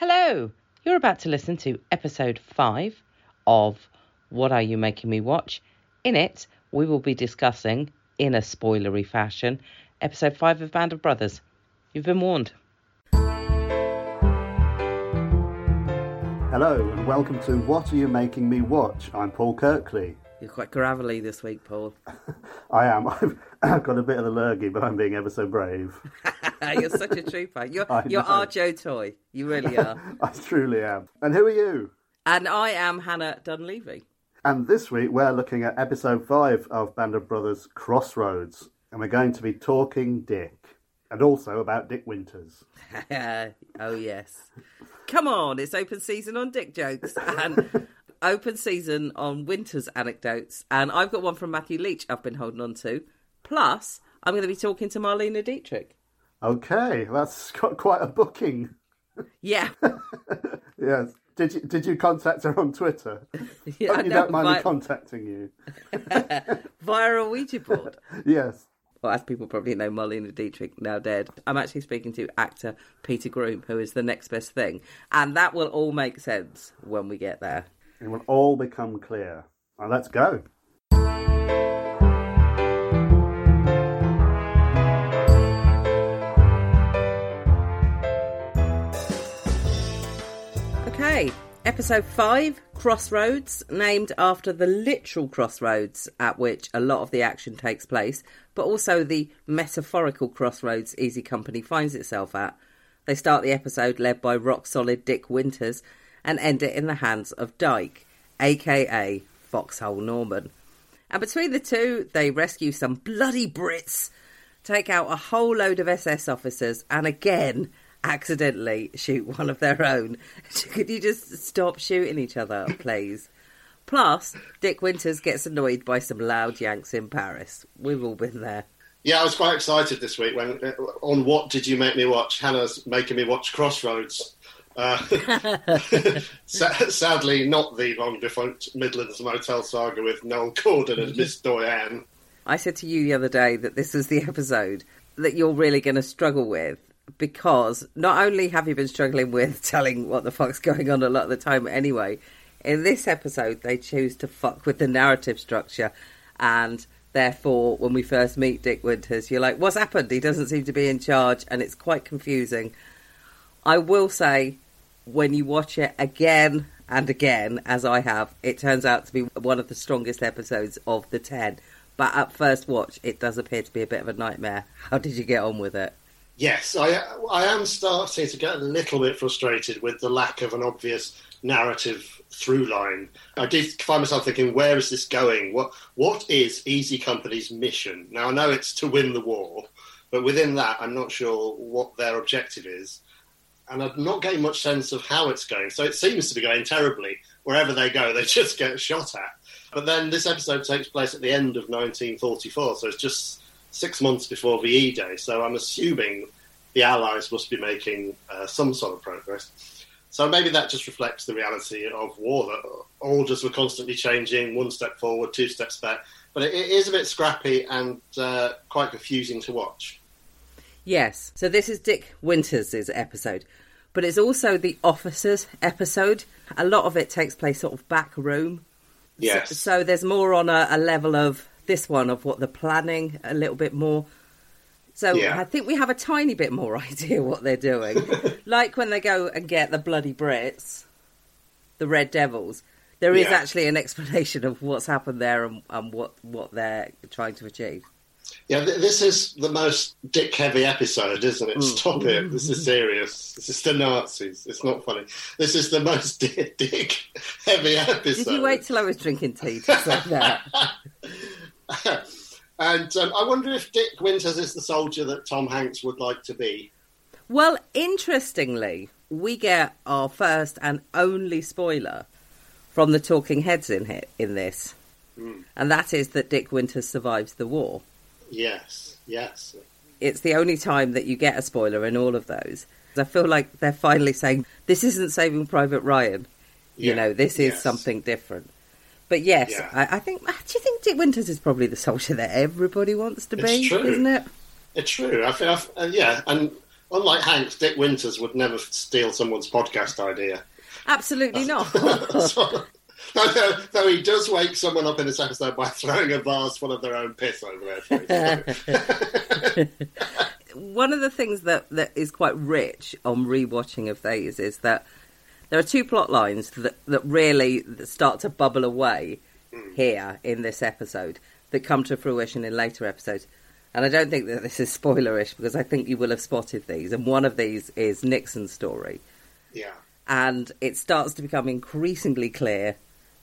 Hello, you're about to listen to episode 5 of What Are You Making Me Watch? In it, we will be discussing, in a spoilery fashion, episode 5 of Band of Brothers. You've been warned. Hello, and welcome to What Are You Making Me Watch? I'm Paul Kirkley. You're quite gravelly this week, Paul. I am. I've got a bit of a lurgy, but I'm being ever so brave. You're such a trooper. You're our Joe Toy. You really are. I truly am. And who are you? And I am Hannah Dunleavy. And this week we're looking at episode 5 of Band of Brothers Crossroads. And we're going to be talking Dick. And also about Dick Winters. Oh, yes. Come on, it's open season on Dick jokes. And open season on Winters anecdotes. And I've got one from Matthew Leach I've been holding on to. Plus, I'm going to be talking to Marlene Dietrich. Okay, that's got quite a booking. Yeah. Yes. Did you contact her on Twitter? Yeah, hope you don't mind me contacting you. Via a Ouija board? Yes. Well, as people probably know, Marlene Dietrich, now dead. I'm actually speaking to actor Peter Groom, who is the next best thing. And that will all make sense when we get there. It will all become clear. Well, let's go. Episode 5, Crossroads, named after the literal crossroads at which a lot of the action takes place, but also the metaphorical crossroads Easy Company finds itself at. They start the episode led by rock-solid Dick Winters and end it in the hands of Dyke, a.k.a. Foxhole Norman. And between the two, they rescue some bloody Brits, take out a whole load of SS officers, and again accidentally shoot one of their own. Could you just stop shooting each other, please? Plus, Dick Winters gets annoyed by some loud Yanks in Paris. We've all been there. Yeah, I was quite excited this week when on What Did You Make Me Watch? Hannah's making me watch Crossroads. Sadly, not the long-defunct Midlands Motel saga with Noel Corden and Miss Doyen. I said to you the other day that this was the episode that you're really going to struggle with, because not only have you been struggling with telling what the fuck's going on a lot of the time anyway, in this episode they choose to fuck with the narrative structure, and therefore when we first meet Dick Winters you're like, what's happened? He doesn't seem to be in charge, and it's quite confusing. I will say, when you watch it again and again, as I have, it turns out to be one of the strongest episodes of the 10, but at first watch it does appear to be a bit of a nightmare. How did you get on with it? Yes, I am starting to get a little bit frustrated with the lack of an obvious narrative through line. I did find myself thinking, where is this going? What is Easy Company's mission? Now, I know it's to win the war, but within that, I'm not sure what their objective is. And I'm not getting much sense of how it's going. So it seems to be going terribly. Wherever they go, they just get shot at. But then this episode takes place at the end of 1944, so it's just 6 months before VE Day, so I'm assuming the Allies must be making some sort of progress. So maybe that just reflects the reality of war, that orders were constantly changing, one step forward, two steps back. But it is a bit scrappy and quite confusing to watch. Yes, so this is Dick Winters' episode, but it's also the officers' episode. A lot of it takes place sort of back room. Yes. So there's more on a level of this one, of what they're planning a little bit more. So yeah. I think we have a tiny bit more idea what they're doing. Like when they go and get the bloody Brits, the Red Devils, there is actually an explanation of what's happened there and what they're trying to achieve. Yeah, this is the most dick-heavy episode, isn't it? Mm. Stop it. This is serious. This is the Nazis. It's not funny. This is the most dick-heavy episode. Did you wait till I was drinking tea to say that? And I wonder if Dick Winters is the soldier that Tom Hanks would like to be. Well, interestingly, we get our first and only spoiler from the talking heads in this. Mm. And that is that Dick Winters survives the war. Yes, yes. It's the only time that you get a spoiler in all of those. I feel like they're finally saying, this isn't Saving Private Ryan. Yeah. You know, this is something different. But yes, yeah. I think. Do you think Dick Winters is probably the soldier that everybody wants to be? It's true. Isn't it? It's true. I think. Yeah, and Unlike Hank, Dick Winters would never steal someone's podcast idea. Absolutely not. Though he does wake someone up in this episode by throwing a vase full of their own piss over their face. One of the things that is quite rich on rewatching of these is that there are two plot lines that really start to bubble away here in this episode that come to fruition in later episodes. And I don't think that this is spoilerish, because I think you will have spotted these. And one of these is Nixon's story. Yeah. And it starts to become increasingly clear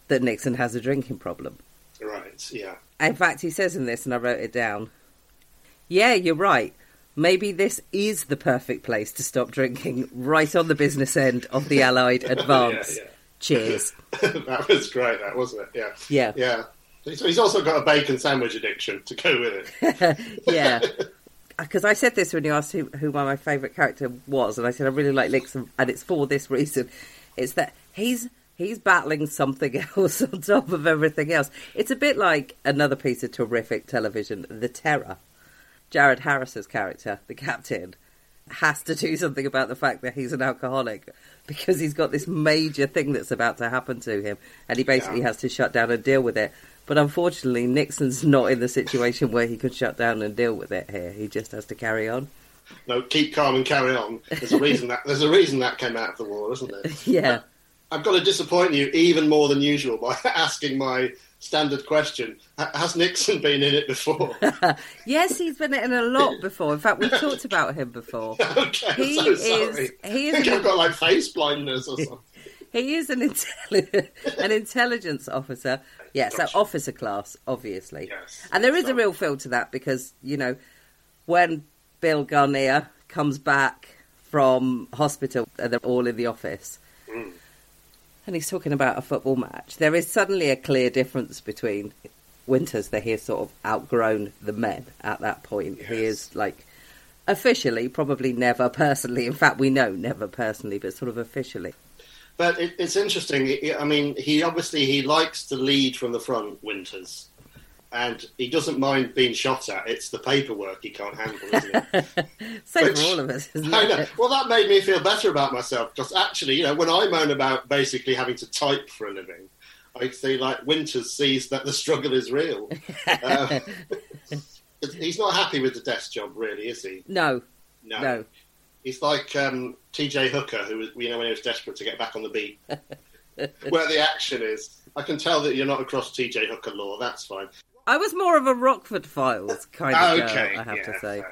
that Nixon has a drinking problem. Right, yeah. In fact, he says in this, and I wrote it down, yeah, you're right. Maybe this is the perfect place to stop drinking, right on the business end of the Allied advance. Yeah, yeah. Cheers. That was great, that wasn't it? Yeah. Yeah. Yeah. He's also got a bacon sandwich addiction to go with it. Yeah. Because I said this when you asked who my favourite character was, and I said I really like Nixon, and it's for this reason. It's that he's battling something else on top of everything else. It's a bit like another piece of terrific television, The Terror. Jared Harris's character, the captain, has to do something about the fact that he's an alcoholic, because he's got this major thing that's about to happen to him, and he basically has to shut down and deal with it. But unfortunately, Nixon's not in the situation where he could shut down and deal with it here. He just has to carry on. No, keep calm and carry on. There's a reason that came out of the war, isn't it? Yeah. I've got to disappoint you even more than usual by asking my standard question. Has Nixon been in it before? Yes, he's been in a lot before. In fact, we've talked about him before. Okay, I'm so sorry. I've got like face blindness or something. He is an intelligence officer. Yes, gotcha. So officer class, obviously. Yes, and there is a real feel to that, because, you know, when Bill Garnier comes back from hospital, they're all in the office, and he's talking about a football match, there is suddenly a clear difference between Winters, that he has sort of outgrown the men at that point. Yes. He is, like, officially, probably never personally. In fact, we know never personally, but sort of officially. But it's interesting. I mean, he likes to lead from the front, Winters, and he doesn't mind being shot at. It's the paperwork he can't handle, isn't it? Same for all of us, isn't it? I know. Well, that made me feel better about myself, because actually, you know, when I moan about basically having to type for a living, I see, like, Winters sees that the struggle is real. He's not happy with the desk job, really, is he? No. He's like T.J. Hooker, who was, you know, when he was desperate to get back on the beat, where the action is. I can tell that you're not across T.J. Hooker lore. That's fine. I was more of a Rockford Files kind of girl, I have to say.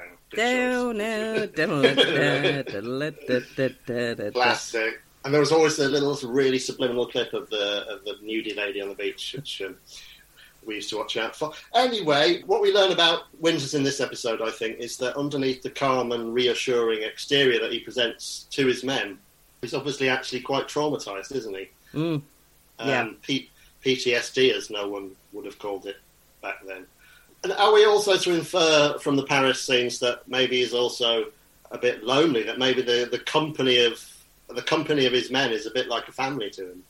Classic. And there was always the little really subliminal clip of the nudie lady on the beach, which we used to watch out for. Anyway, what we learn about Winters in this episode, I think, is that underneath the calm and reassuring exterior that he presents to his men, he's obviously actually quite traumatised, isn't he? Mm. Yeah. PTSD, as no one would have called it back then. And are we also to infer from the Paris scenes that maybe he's also a bit lonely, that maybe the company of his men is a bit like a family to him?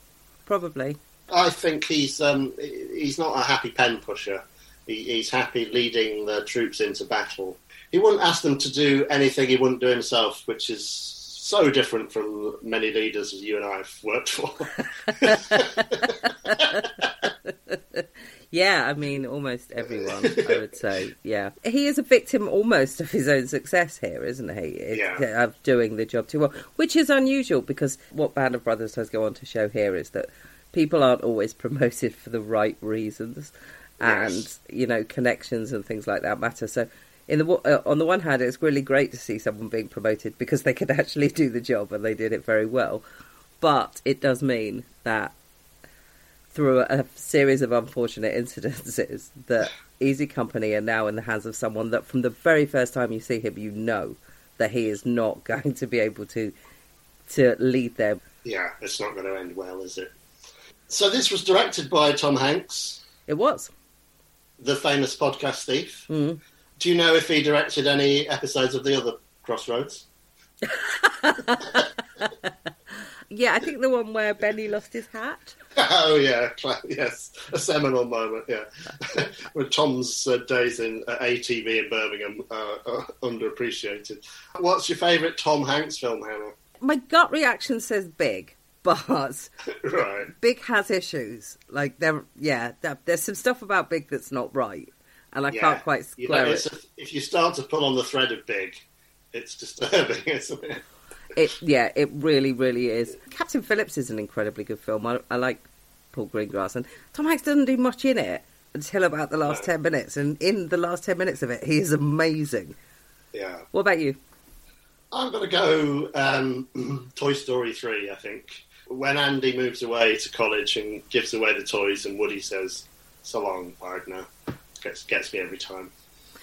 Probably. I think he's not a happy pen pusher. He's happy leading the troops into battle. He wouldn't ask them to do anything he wouldn't do himself, which is so different from many leaders as you and I have worked for. Yeah, I mean, almost everyone, I would say, yeah. He is a victim almost of his own success here, isn't he? Yeah. Of doing the job too well, which is unusual, because what Band of Brothers does go on to show here is that people aren't always promoted for the right reasons, and, you know, connections and things like that matter. So on the one hand, it's really great to see someone being promoted because they could actually do the job and they did it very well. But it does mean that through a series of unfortunate incidences, that Easy Company are now in the hands of someone that from the very first time you see him, you know that he is not going to be able to lead them. Yeah, it's not going to end well, is it? So this was directed by Tom Hanks. It was. The famous podcast thief. Mm. Do you know if he directed any episodes of the other Crossroads? Yeah, I think the one where Benny lost his hat. Oh, yeah, yes, a seminal moment, yeah. With Tom's days in ATV in Birmingham are underappreciated. What's your favourite Tom Hanks film, Hannah? My gut reaction says Big, but right. Big has issues. Like, there's some stuff about Big that's not right, and I can't quite square it. If you start to pull on the thread of Big, it's disturbing, isn't it? It really, really is. Captain Phillips is an incredibly good film. I like Paul Greengrass, and Tom Hanks doesn't do much in it until about the last 10 minutes, and in the last 10 minutes of it, he is amazing. Yeah. What about you? I'm going to go Toy Story 3, I think. When Andy moves away to college and gives away the toys and Woody says, so long, Wagner, gets me every time.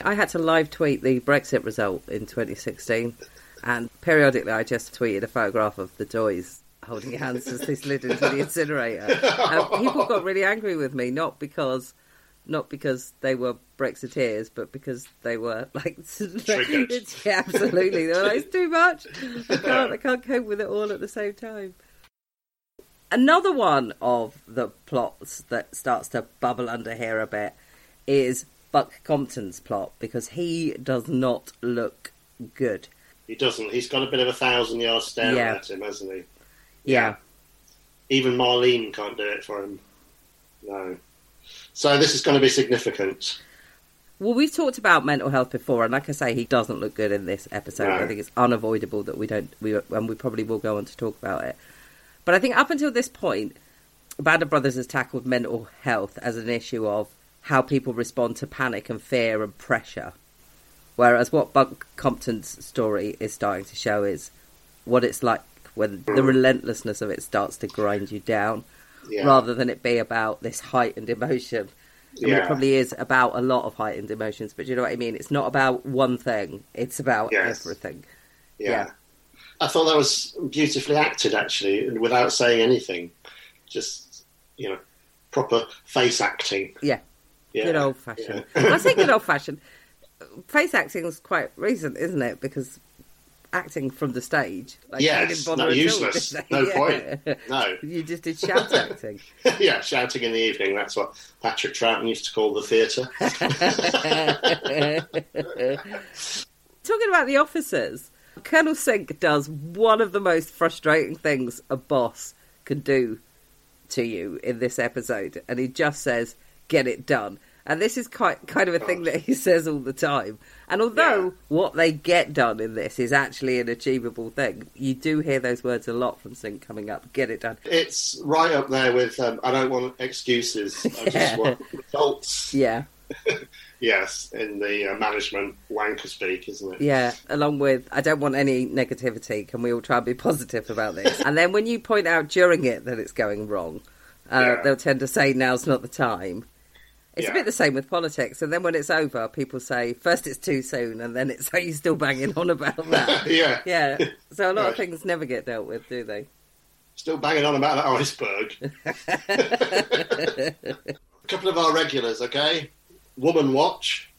I had to live tweet the Brexit result in 2016. And periodically I just tweeted a photograph of the toys holding hands as they slid into the incinerator. And people got really angry with me, not because they were Brexiteers, but because they were like... Triggered. Yeah, absolutely. They were like, it's too much. I can't cope with it all at the same time. Another one of the plots that starts to bubble under here a bit is Buck Compton's plot, because he does not look good. He doesn't. He's got a bit of a 1,000-yard stare at him, hasn't he? Yeah. Even Marlene can't do it for him. No. So this is going to be significant. Well, we've talked about mental health before, and like I say, he doesn't look good in this episode. No. I think it's unavoidable that we probably will go on to talk about it. But I think up until this point, Band of Brothers has tackled mental health as an issue of how people respond to panic and fear and pressure. Whereas what Buck Compton's story is starting to show is what it's like when the relentlessness of it starts to grind you down, rather than it be about this heightened emotion. I mean, it probably is about a lot of heightened emotions, but you know what I mean? It's not about one thing. It's about everything. Yeah. I thought that was beautifully acted, actually, and without saying anything. Just, proper face acting. Yeah. Good old-fashioned. I say good old-fashioned. Face acting is quite recent, isn't it? Because acting from the stage, useless. No point. No, you just did shout acting. Yeah, shouting in the evening. That's what Patrick Troughton used to call the theatre. Talking about the officers, Colonel Sink does one of the most frustrating things a boss can do to you in this episode, and he just says, "Get it done." And this is kind of a thing that he says all the time. And although what they get done in this is actually an achievable thing, you do hear those words a lot from Sink coming up. Get it done. It's right up there with, I don't want excuses, I just want results. Yeah. Yes, in the management wanker speak, isn't it? Yeah, along with, I don't want any negativity. Can we all try and be positive about this? And then when you point out during it that it's going wrong, they'll tend to say, now's not the time. It's a bit the same with politics. And then when it's over, people say, first it's too soon, and then it's, are you still banging on about that? Yeah. Yeah. So a lot of things never get dealt with, do they? Still banging on about that iceberg. A couple of our regulars, okay? Woman watch,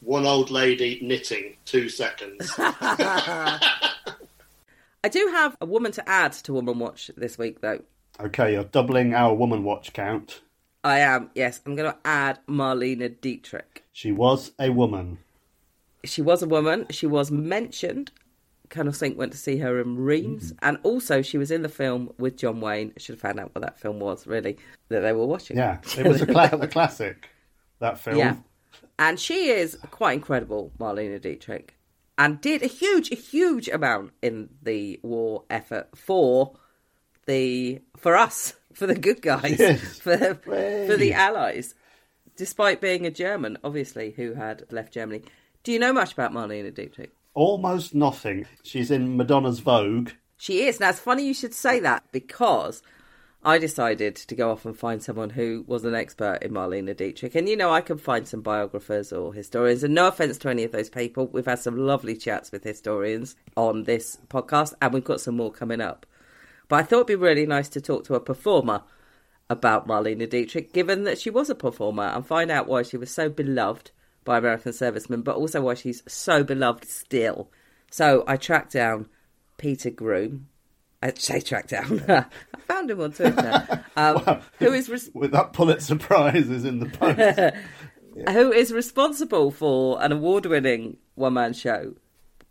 one old lady knitting, 2 seconds. I do have a woman to add to Woman Watch this week, though. Okay, you're doubling our Woman Watch count. I am, yes. I'm going to add Marlene Dietrich. She was a woman. She was a woman. She was mentioned. Colonel Sink went to see her in Reims. Mm-hmm. And also, she was in the film with John Wayne. I should have found out what that film was, really, that they were watching. Yeah, it was a classic, that film. Yeah. And she is quite incredible, Marlene Dietrich. And did a huge amount in the war effort for us. For the good guys, for the Allies, despite being a German, obviously, who had left Germany. Do you know much about Marlene Dietrich? Almost nothing. She's in Madonna's Vogue. She is. Now, it's funny you should say that, because I decided to go off and find someone who was an expert in Marlene Dietrich. And, I can find some biographers or historians. And no offence to any of those people. We've had some lovely chats with historians on this podcast, and we've got some more coming up. But I thought it'd be really nice to talk to a performer about Marlene Dietrich, given that she was a performer, and find out why she was so beloved by American servicemen, but also why she's so beloved still. So I tracked down Peter Groom, I'd say track down. I found him on Twitter. Wow. With that Pulitzer Prize is in the post. Yeah. Who is responsible for an award-winning one-man show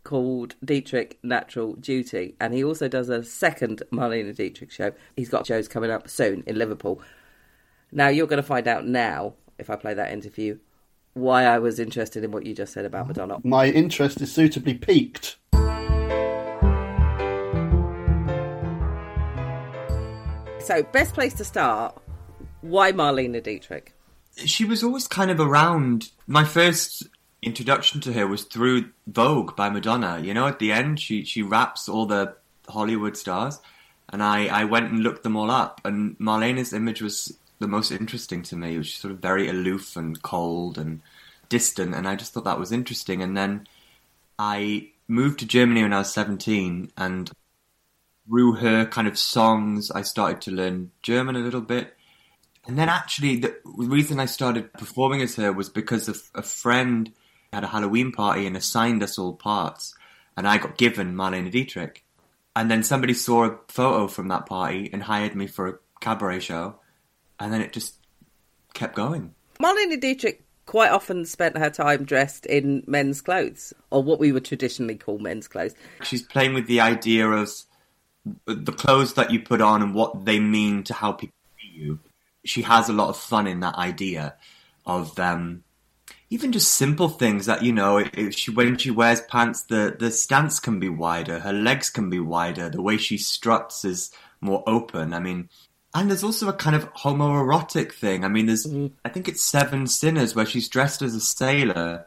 called Dietrich Natural Duty. And he also does a second Marlene Dietrich show. He's got shows coming up soon in Liverpool. Now, you're going to find out now, if I play that interview, why I was interested in what you just said about Madonna. My interest is suitably piqued. So, best place to start, why Marlene Dietrich? She was always kind of around. My first introduction to her was through Vogue by Madonna. You know, at the end, she raps all the Hollywood stars. And I went and looked them all up. And Marlene's image was the most interesting to me. It was sort of very aloof and cold and distant. And I just thought that was interesting. And then I moved to Germany when I was 17. And through her kind of songs, I started to learn German a little bit. And then actually, the reason I started performing as her was because a friend had a Halloween party and assigned us all parts. And I got given Marlene Dietrich. And then somebody saw a photo from that party and hired me for a cabaret show. And then it just kept going. Marlene Dietrich quite often spent her time dressed in men's clothes, or what we would traditionally call men's clothes. She's playing with the idea of the clothes that you put on and what they mean to how people see you. She has a lot of fun in that idea of even just simple things that, you know, when she wears pants, the stance can be wider, her legs can be wider, the way she struts is more open. I mean, and there's also a kind of homoerotic thing. I mean, there's, I think it's Seven Sinners where she's dressed as a sailor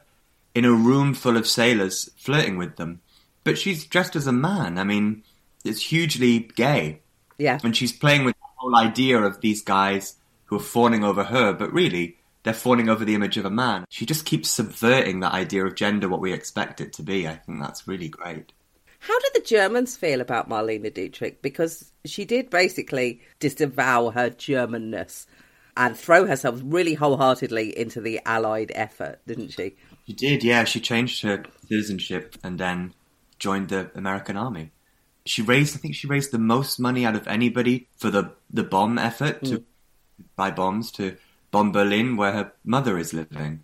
in a room full of sailors flirting with them. But she's dressed as a man. I mean, it's hugely gay. Yeah. And she's playing with the whole idea of these guys who are fawning over her, but really, they're fawning over the image of a man. She just keeps subverting that idea of gender, what we expect it to be. I think that's really great. How did the Germans feel about Marlene Dietrich? Because she did basically disavow her Germanness and throw herself really wholeheartedly into the Allied effort, didn't she? She did, yeah. She changed her citizenship and then joined the American army. I think she raised the most money out of anybody for the bomb effort to buy bombs to bomb Berlin, where her mother is living.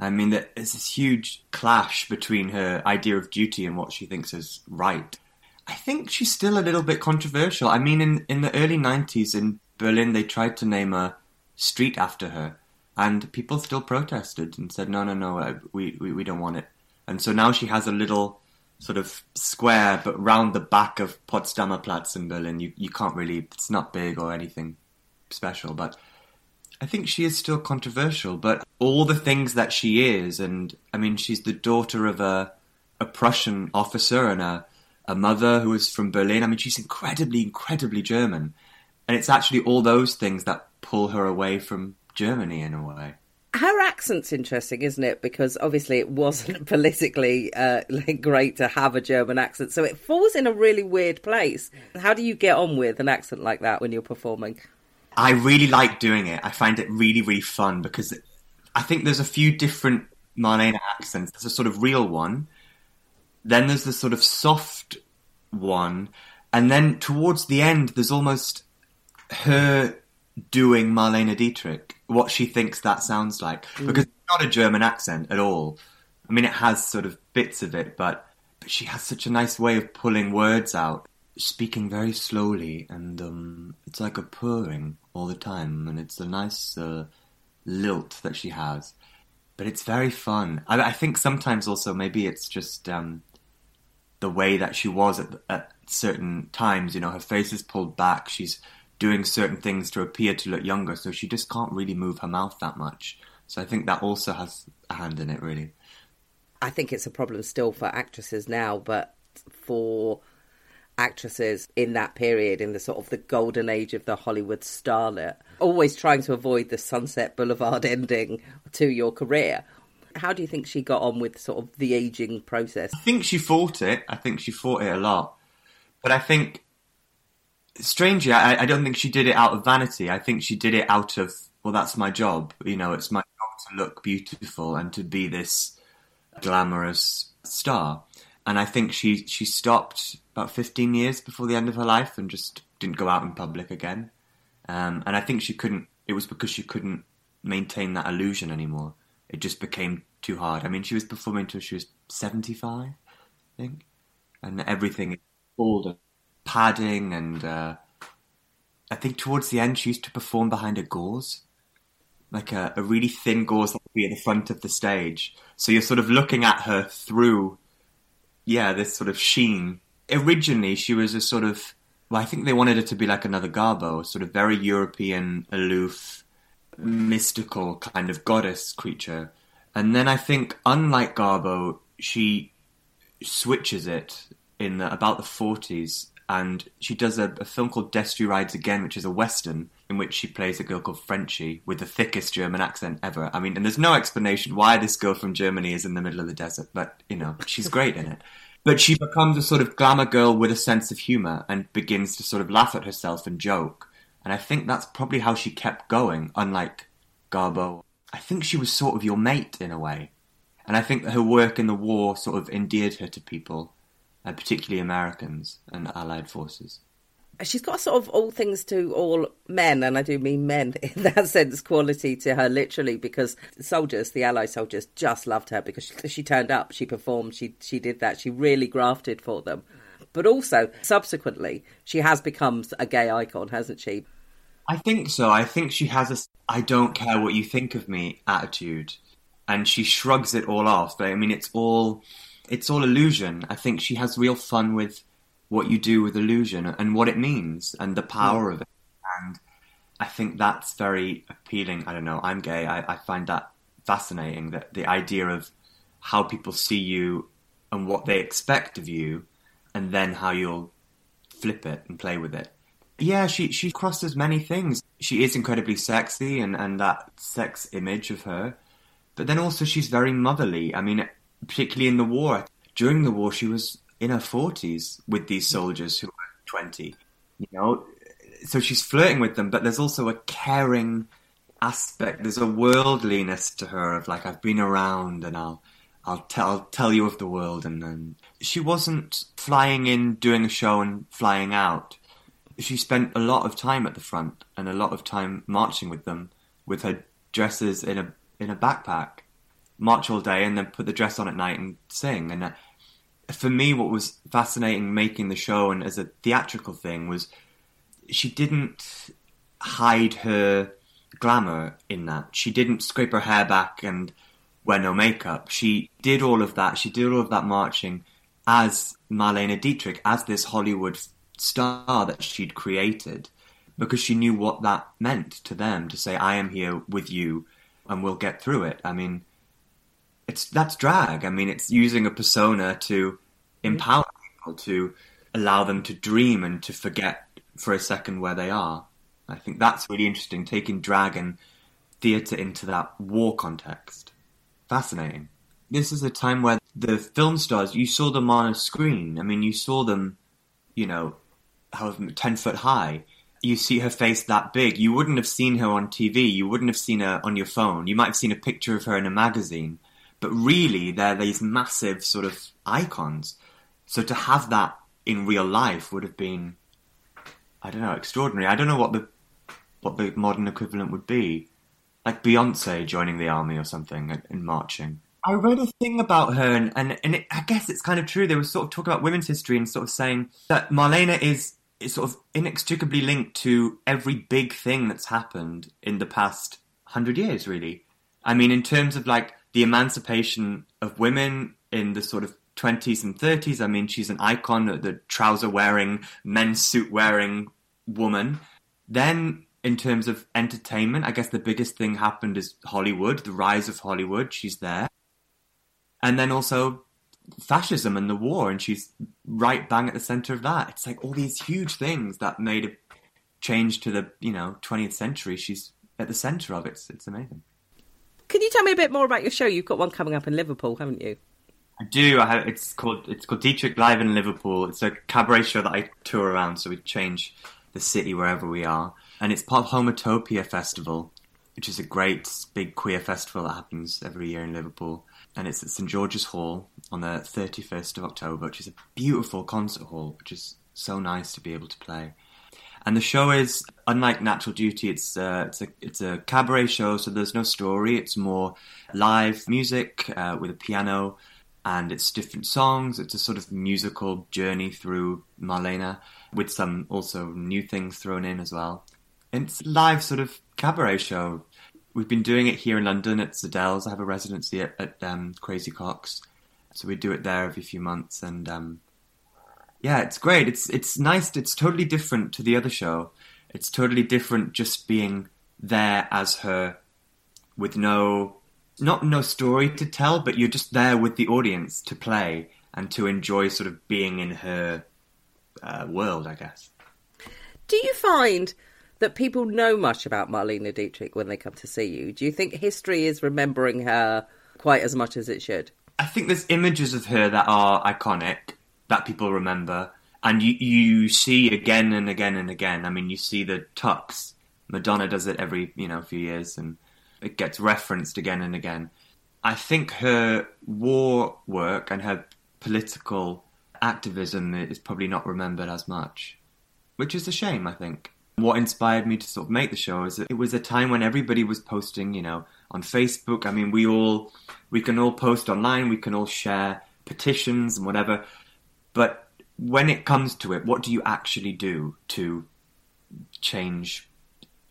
I mean, there's this huge clash between her idea of duty and what she thinks is right. I think she's still a little bit controversial. I mean, in the early 90s in Berlin, they tried to name a street after her, and people still protested and said, no, we don't want it. And so now she has a little sort of square, but round the back of Potsdamer Platz in Berlin. You can't really, it's not big or anything special, but I think she is still controversial, but all the things that she is, and I mean, she's the daughter of a Prussian officer and a mother who is from Berlin. I mean, she's incredibly, incredibly German. And it's actually all those things that pull her away from Germany in a way. Her accent's interesting, isn't it? Because obviously it wasn't politically great to have a German accent. So it falls in a really weird place. How do you get on with an accent like that when you're performing? I really like doing it. I find it really, really fun because I think there's a few different Marlene accents. There's a sort of real one. Then there's the sort of soft one. And then towards the end, there's almost her doing Marlene Dietrich, what she thinks that sounds like. Because it's not a German accent at all. I mean, it has sort of bits of it, but she has such a nice way of pulling words out. Speaking very slowly, and it's like a purring all the time, and it's a nice lilt that she has. But it's very fun. I think sometimes also maybe it's just the way that she was at certain times. You know, her face is pulled back. She's doing certain things to appear to look younger, so she just can't really move her mouth that much. So I think that also has a hand in it, really. I think it's a problem still for actresses now, but for actresses in that period, in the sort of the golden age of the Hollywood starlet, always trying to avoid the Sunset Boulevard ending to your career. How do you think she got on with sort of the aging process? I think she fought it. I think she fought it a lot. But I think, strangely, I don't think she did it out of vanity. I think she did it out of, well, that's my job. You know, it's my job to look beautiful and to be this glamorous star. And I think she stopped about 15 years before the end of her life and just didn't go out in public again. And I think she couldn't, it was because she couldn't maintain that illusion anymore. It just became too hard. I mean, she was performing until she was 75, I think. And everything, all the padding and I think towards the end she used to perform behind a gauze, like a really thin gauze that would be at the front of the stage. So you're sort of looking at her through... yeah, this sort of sheen. Originally, she was a sort of... well, I think they wanted her to be like another Garbo, sort of very European, aloof, mystical kind of goddess creature. And then I think, unlike Garbo, she switches it in about the 40s, and she does a film called Destry Rides Again, which is a Western, in which she plays a girl called Frenchie with the thickest German accent ever. I mean, and there's no explanation why this girl from Germany is in the middle of the desert, but, you know, she's great in it. But she becomes a sort of glamour girl with a sense of humour and begins to sort of laugh at herself and joke. And I think that's probably how she kept going, unlike Garbo. I think she was sort of your mate in a way. And I think that her work in the war sort of endeared her to people, particularly Americans and Allied forces. She's got a sort of all things to all men, and I do mean men in that sense, quality to her, literally, because soldiers, the Allied soldiers, just loved her because she turned up, she performed, she did that, she really grafted for them. But also, subsequently, she has become a gay icon, hasn't she? I think so. I think she has a I don't care what you think of me attitude, and she shrugs it all off. But I mean, it's all illusion. I think she has real fun with what you do with illusion and what it means and the power of it. And I think that's very appealing. I don't know, I'm gay. I find that fascinating, that the idea of how people see you and what they expect of you and then how you'll flip it and play with it. Yeah, she crosses many things. She is incredibly sexy and that sex image of her. But then also she's very motherly. I mean, particularly in the war. During the war, she was in her 40s with these soldiers who are 20, you know? So she's flirting with them, but there's also a caring aspect. There's a worldliness to her of like, I've been around and I'll tell you of the world. And then she wasn't flying in, doing a show and flying out. She spent a lot of time at the front and a lot of time marching with them with her dresses in a backpack, march all day and then put the dress on at night and sing. And for me, what was fascinating making the show and as a theatrical thing was she didn't hide her glamour in that. She didn't scrape her hair back and wear no makeup. She did all of that. She did all of that marching as Marlene Dietrich, as this Hollywood star that she'd created, because she knew what that meant to them, to say, I am here with you and we'll get through it. I mean... That's drag. I mean, it's using a persona to empower people, to allow them to dream and to forget for a second where they are. I think that's really interesting, taking drag and theatre into that war context. Fascinating. This is a time where the film stars, you saw them on a screen. I mean, you saw them, you know, however, 10 foot high. You see her face that big. You wouldn't have seen her on TV. You wouldn't have seen her on your phone. You might have seen a picture of her in a magazine. But really, they're these massive sort of icons. So to have that in real life would have been, I don't know, extraordinary. I don't know what the modern equivalent would be. Like Beyonce joining the army or something and marching. I read a thing about her, and I guess it's kind of true. They were sort of talking about women's history and sort of saying that Marlene is sort of inextricably linked to every big thing that's happened in the past 100 years, really. I mean, in terms of like... the emancipation of women in the sort of 20s and 30s. I mean, she's an icon, the trouser-wearing, men's suit-wearing woman. Then, in terms of entertainment, I guess the biggest thing happened is Hollywood, the rise of Hollywood. She's there. And then also fascism and the war, and she's right bang at the centre of that. It's like all these huge things that made a change to the, you know, 20th century. She's at the centre of it. It's amazing. Can you tell me a bit more about your show? You've got one coming up in Liverpool, haven't you? I do. It's called Dietrich Live in Liverpool. It's a cabaret show that I tour around, so we change the city wherever we are. And it's part of Homotopia Festival, which is a great big queer festival that happens every year in Liverpool. and it's at St George's Hall on the 31st of October, which is a beautiful concert hall, which is so nice to be able to play. And the show is, unlike Natural Duty, it's a cabaret show, so there's no story. It's more live music with a piano, and it's different songs. It's a sort of musical journey through Marlene, with some also new things thrown in as well. And it's a live sort of cabaret show. We've been doing it here in London at Zadell's. I have a residency at Crazy Cox, so we do it there every few months, and... yeah, it's great. It's nice. It's totally different to the other show. It's totally different just being there as her with no story to tell, but you're just there with the audience to play and to enjoy sort of being in her world, I guess. Do you find that people know much about Marlene Dietrich when they come to see you? Do you think history is remembering her quite as much as it should? I think there's images of her that are iconic, that people remember, and you see again and again and again. I mean, you see the tux. Madonna does it every, few years, and it gets referenced again and again. I think her war work and her political activism is probably not remembered as much, which is a shame, I think. What inspired me to sort of make the show is that it was a time when everybody was posting, on Facebook. I mean, we can all post online, we can all share petitions and whatever. But when it comes to it, what do you actually do to change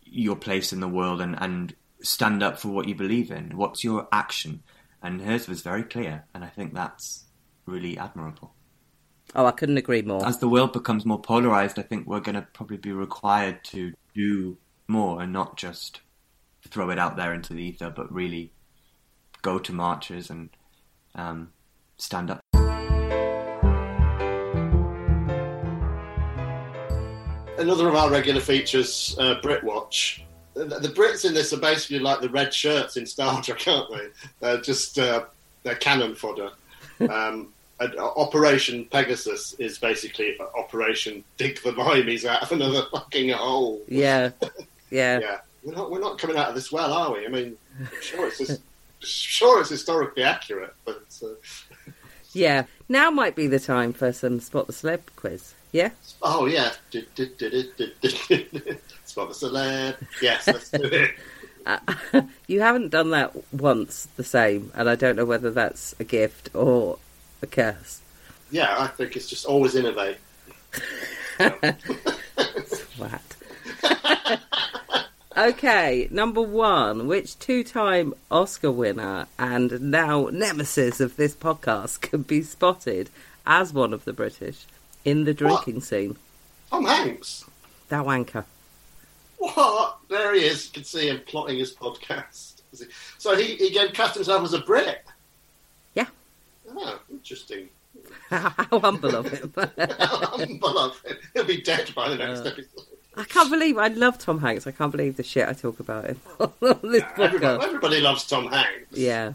your place in the world and stand up for what you believe in? What's your action? And hers was very clear, and I think that's really admirable. Oh, I couldn't agree more. As the world becomes more polarised, I think we're going to probably be required to do more and not just throw it out there into the ether, but really go to marches and stand up. Another of our regular features, Britwatch. The Brits in this are basically like the red shirts in Star Trek, aren't they? They're just they're cannon fodder. And Operation Pegasus is basically Operation Dig the Mimies out of another fucking hole. Yeah, yeah. Yeah. We're not coming out of this well, are we? I mean, I'm sure it's historically accurate, but... Yeah, now might be the time for some Spot the Celeb quiz. Yeah. Oh yeah. Spot the Celeb. Yes, let's do it. You haven't done that once the same, and I don't know whether that's a gift or a curse. Yeah, I think it's just always innovate. Flat. Okay, number one, which two-time Oscar winner and now nemesis of this podcast can be spotted as one of the British in the drinking scene? Tom Hanks. That wanker. What? There he is. You can see him plotting his podcast. So he again cast himself as a Brit. Yeah. Oh, interesting. How humble of him. He'll be dead by the next episode. I can't believe I love Tom Hanks. I can't believe the shit I talk about him on this podcast. Everybody loves Tom Hanks. Yeah.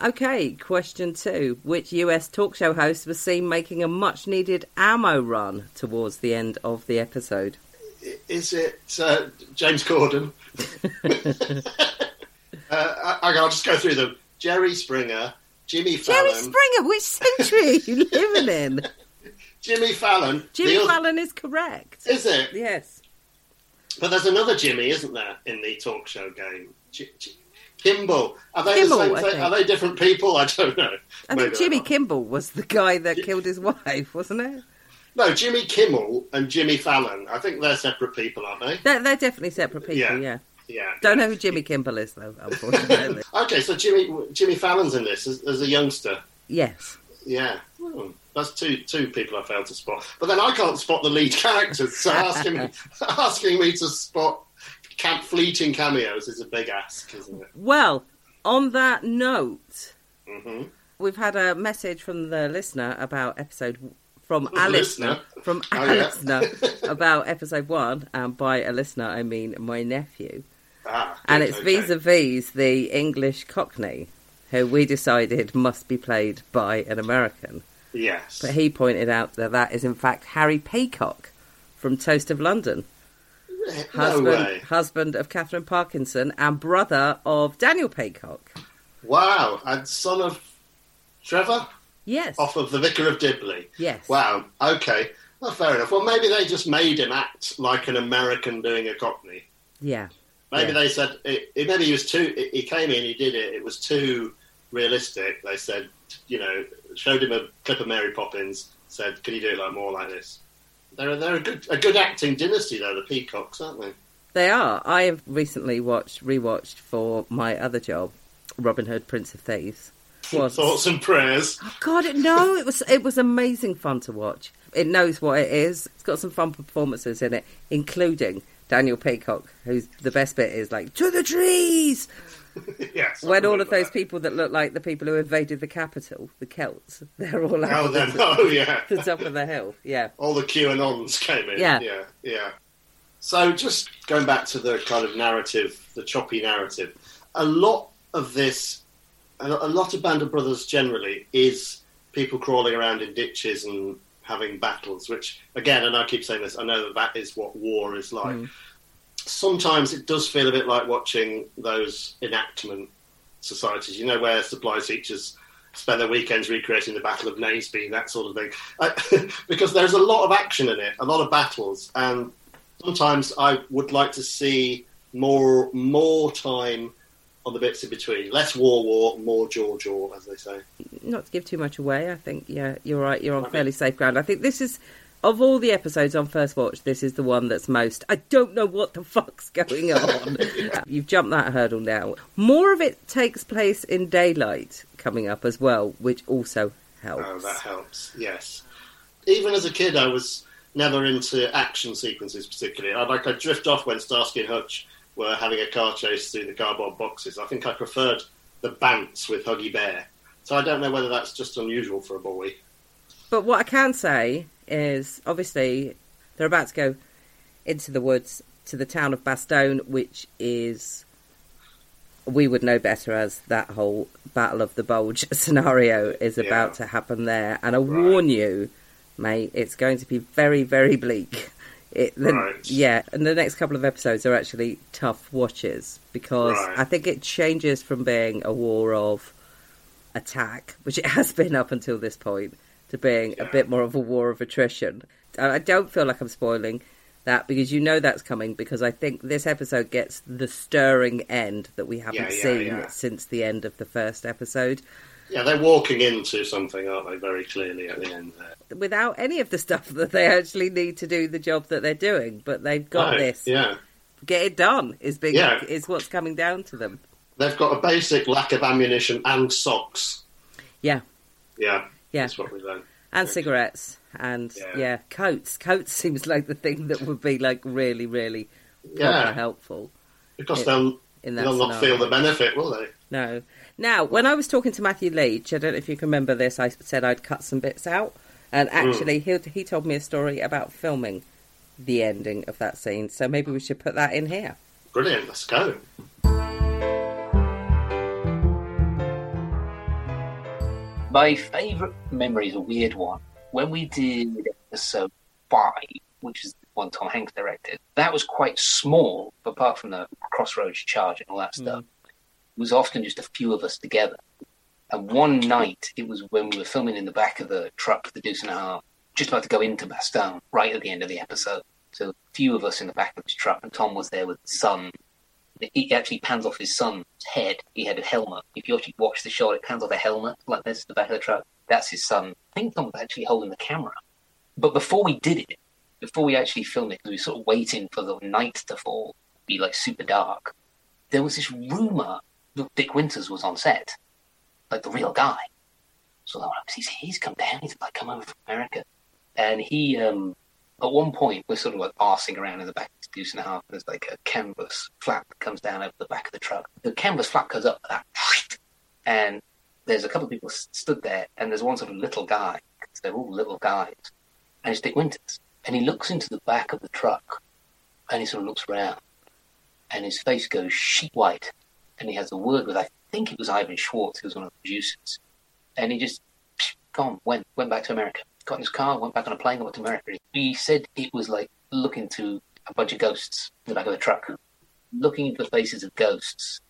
Okay, question two. Which US talk show host was seen making a much-needed ammo run towards the end of the episode? Is it James Corden? I'll just go through them. Jerry Springer, Jimmy Fallon... Jerry Springer? Which century are you living in? Jimmy Fallon. Fallon is correct. Is it? Yes. But there's another Jimmy, isn't there, in the talk show game? Kimball. Are they the same thing? Are they different people? I don't know. I think Jimmy Kimball was the guy that killed his wife, wasn't it? No, Jimmy Kimmel and Jimmy Fallon. I think they're separate people, aren't they? They're definitely separate people, yeah. Don't know who Jimmy Kimball is, though, unfortunately. Okay, so Jimmy Fallon's in this as a youngster. Yes. Yeah. Oh, that's two people I failed to spot. But then I can't spot the lead characters, so asking me to spot fleeting cameos is a big ask, isn't it? Well, on that note, we've had a message from the listener about episode... From a listener about episode one, and by a listener I mean my nephew. And it's vis-a-vis the English Cockney, who we decided must be played by an American. Yes. But he pointed out that is in fact Harry Peacock from Toast of London. Husband of Catherine Parkinson and brother of Daniel Peacock. Wow, and son of Trevor? Yes. Off of The Vicar of Dibley? Yes. Wow, okay. Well, fair enough. Well, maybe they just made him act like an American doing a Cockney. Yeah. Maybe they said... Maybe he was too... He came in, he did it. It was too realistic. They said, you know, showed him a clip of Mary Poppins, said, can you do it like more like this? They're a good acting dynasty, though, the Peacocks, aren't they? They are. I have recently rewatched for my other job, Robin Hood, Prince of Thieves. Thoughts and prayers. Oh, God, no, it was amazing fun to watch. It knows what it is. It's got some fun performances in it, including Daniel Peacock, who's the best bit is like, to the trees! Yes. When all of those people that look like the people who invaded the capital, the Celts, they're all out the top of the hill. Yeah. All the QAnons came in. Yeah. So just going back to the kind of narrative, the choppy narrative, a lot of Band of Brothers generally is people crawling around in ditches and having battles, which, again, and I keep saying this, I know that is what war is like. Mm. Sometimes it does feel a bit like watching those enactment societies, you know, where supply teachers spend their weekends recreating the Battle of Naseby, that sort of thing. Because there's a lot of action in it, a lot of battles, and sometimes I would like to see more time on the bits in between. Less war, more jaw, as they say. Not to give too much away, I think, yeah, you're right, you're on fairly safe ground. I think this is, of all the episodes on First Watch, this is the one that's most, I don't know what the fuck's going on. Yeah. You've jumped that hurdle now. More of it takes place in daylight coming up as well, which also helps. Oh, that helps, yes. Even as a kid, I was never into action sequences particularly. I drift off when Starsky and Hutch were having a car chase through the cardboard boxes. I think I preferred the bants with Huggy Bear. So I don't know whether that's just unusual for a boy. But what I can say is, obviously, they're about to go into the woods to the town of Bastogne, which is, we would know better as that whole Battle of the Bulge scenario is about to happen there. And I warn you, mate, it's going to be very, very bleak. Yeah, and the next couple of episodes are actually tough watches because I think it changes from being a war of attack, which it has been up until this point, to being a bit more of a war of attrition. I don't feel like I'm spoiling that because you know that's coming, because I think this episode gets the stirring end that we haven't seen since the end of the first episode. Yeah, they're walking into something, aren't they, very clearly at the end there. Without any of the stuff that they actually need to do the job that they're doing, but they've got this. Yeah. Get it done is what's coming down to them. They've got a basic lack of ammunition and socks. Yeah. Yeah. That's what we learn. And cigarettes and, coats. Coats seems like the thing that would be, like, really, really helpful. Because they'll not feel the benefit, will they? No. Now, when I was talking to Matthew Leach, I don't know if you can remember this, I said I'd cut some bits out. And actually, he told me a story about filming the ending of that scene. So maybe we should put that in here. Brilliant. Let's go. My favourite memory is a weird one. When we did episode 5, which is the one Tom Hanks directed, that was quite small, apart from the Crossroads charge and all that stuff. It was often just a few of us together. And one night, it was when we were filming in the back of the truck, the Deuce and a Half, just about to go into Bastogne, right at the end of the episode. So a few of us in the back of this truck, and Tom was there with the sun. He actually pans off his son's head. He had a helmet. If you actually watch the shot, it pans off a helmet, like this, the back of the truck. That's his son. I think Tom was actually holding the camera. But before we did it, before we actually filmed it, because we were sort of waiting for the night to fall, be like super dark, there was this rumour Dick Winters was on set, like the real guy. So he's come down, he's like come over from America. And he, at one point, we're sort of like arsing around in the back of this Deuce and a Half, and there's like a canvas flap that comes down over the back of the truck. The canvas flap goes up like that, and there's a couple of people stood there, and there's one sort of little guy, because they're all little guys, and it's Dick Winters. And he looks into the back of the truck, and he sort of looks around, and his face goes sheet white. And he has a word with, I think it was Ivan Schwartz, who was one of the producers. And he just, gone, went back to America. Got in his car, went back on a plane, went to America. He said it was like looking to a bunch of ghosts in the back of a truck. Looking into the faces of ghosts,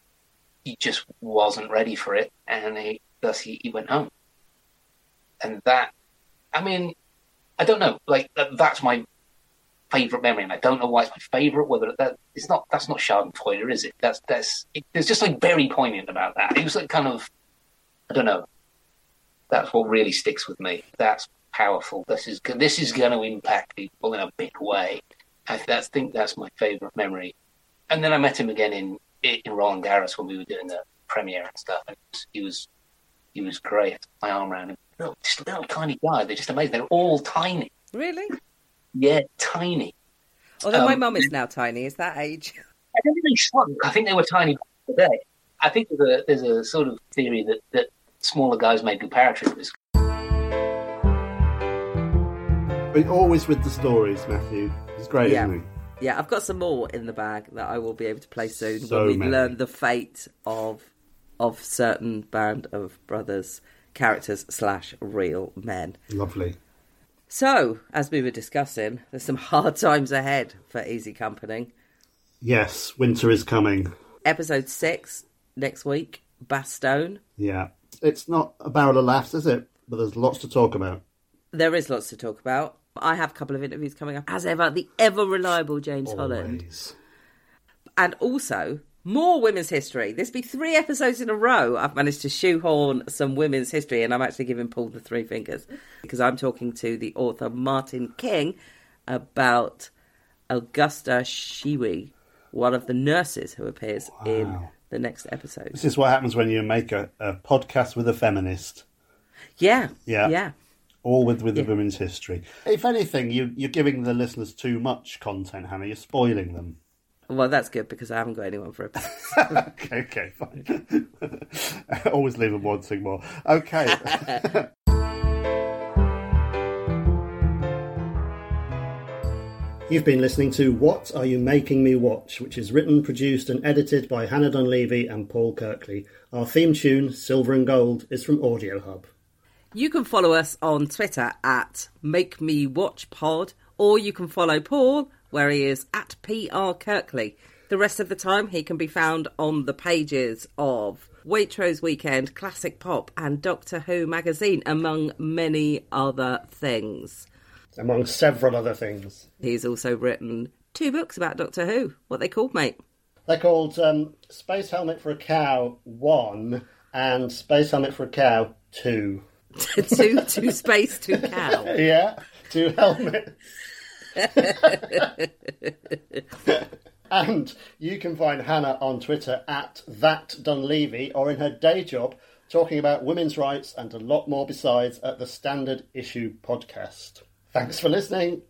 he just wasn't ready for it. And thus he went home. And that, I mean, I don't know. Like, that's my favourite memory, and I don't know why it's my favourite. Whether that it's not, that's not Schadenfreude, is it? That's there's just like very poignant about that. It was like kind of, I don't know. That's what really sticks with me. That's powerful. This is going to impact people in a big way. I think that's my favourite memory. And then I met him again in Roland Garros when we were doing the premiere and stuff. And he was great. My arm around him. Just a little tiny guy. They're just amazing. They're all tiny. Really? Yeah, tiny. Although my mum is now tiny. Is that age? I don't think they shrunk. I think they were tiny today. I think there's a sort of theory that smaller guys may be paratroopers. But always with the stories, Matthew. It's great, isn't he? Yeah, I've got some more in the bag that I will be able to play soon when we learn the fate of certain Band of Brothers characters / real men. Lovely. So, as we were discussing, there's some hard times ahead for Easy Company. Yes, winter is coming. Episode 6 next week, Bastogne. Yeah. It's not a barrel of laughs, is it? But there's lots to talk about. There is lots to talk about. I have a couple of interviews coming up, as ever, the ever-reliable James Holland. And also, more women's history. There's been 3 episodes in a row. I've managed to shoehorn some women's history, and I'm actually giving Paul the 3 fingers, because I'm talking to the author Martin King about Augusta Chiwy, one of the nurses who appears in the next episode. This is what happens when you make a podcast with a feminist. Yeah, yeah, yeah. All with the women's history. If anything, you're giving the listeners too much content, Hannah. You're spoiling them. Well, that's good, because I haven't got anyone for a... Okay, fine. I always leave them wanting more. Okay. You've been listening to What Are You Making Me Watch?, which is written, produced and edited by Hannah Dunleavy and Paul Kirkley. Our theme tune, Silver and Gold, is from Audio Hub. You can follow us on Twitter at MakeMeWatchPod, or you can follow Paul, where he is at PR Kirkley. The rest of the time, he can be found on the pages of Waitrose Weekend, Classic Pop and Doctor Who magazine, among many other things. Among several other things. He's also written 2 books about Doctor Who. What are they called, mate? They're called Space Helmet for a Cow 1 and Space Helmet for a Cow 2. Two space, 2 cow. Yeah, 2 helmets. And you can find Hannah on Twitter at @thatdunleavy, or in her day job talking about women's rights and a lot more besides at the Standard Issue podcast. Thanks for listening.